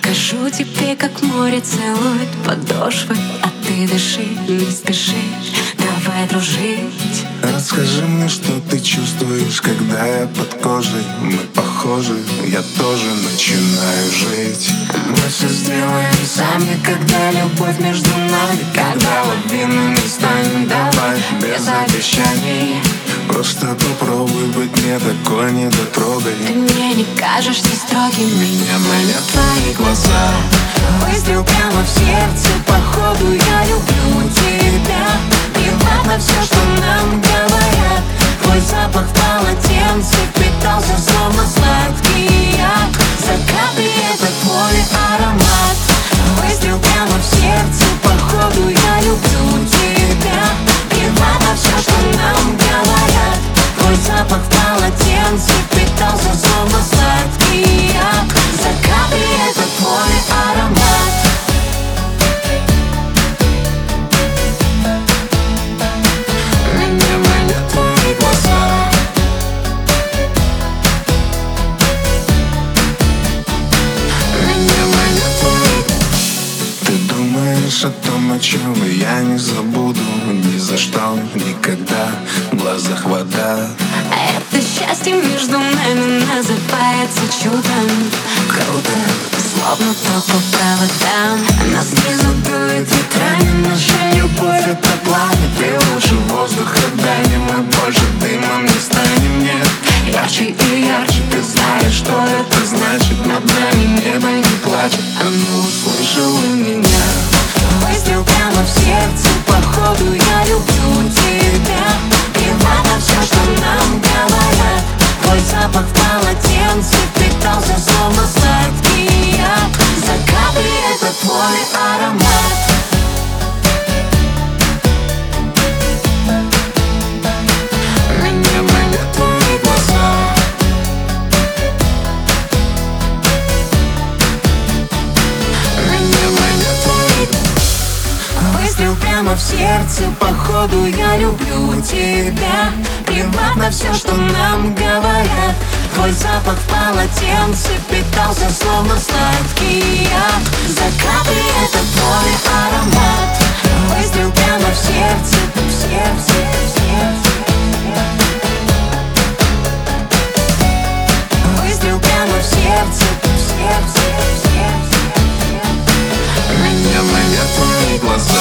Покажу тебе, как море целует подошвы, а ты дыши, не спеши, давай дружить. Расскажи мне, что ты чувствуешь, когда я под кожей. Мы похожи, я тоже начинаю жить. Мы все сделаем сами, когда любовь между нами, когда лавинами станем, давай, без обещаний. Просто попробуй быть не такой недотрогой. Ты мне не кажешься строгим. Меня манят твои глаза, выстрел прямо в сердце. Походу я люблю тебя, и ладно все, что нам говорят. Твой запах в полотенце впитался словно сладкий яд. Закаты — это твой аромат, выстрел прямо в сердце. Походу я люблю тебя, и ладно все, что нам говорят. Твой запах в полотенце впитался словно сладкий яд. Закаты — это твой аромат. Меня манят твои глаза, меня манят твои. Ты думаешь о том, о чем я не забуду ни за что, никогда. В глазах вода. Это счастье между нами называется чудом. Круто, словно ток по проводам. Нас не задует ветрами, наша любовь — это пламя. Ты лучше воздуха дай, мы больше дымом не станем, нет. Ярче и ярче, ты знаешь, что это значит. Над нами небо не плачет, оно услышало меня. Выстрел прямо в сердце, походу я люблю тебя. Ладно все, что нам говорят. Твой запах в полотенце впитался словно сладкий яд. Закаты — это твой аромат. Меня манят твои глаза, меня манят твои. Выстрел прямо в сердце, походу я люблю тебя. Ладно все, что нам говорят. Твой запах в полотенце впитался словно сладкий яд. Закаты — это твой аромат. Выстрел прямо в сердце, в сердце, в сердце. Выстрел прямо в сердце, в сердце, в сердце. Меня манят твои глаза.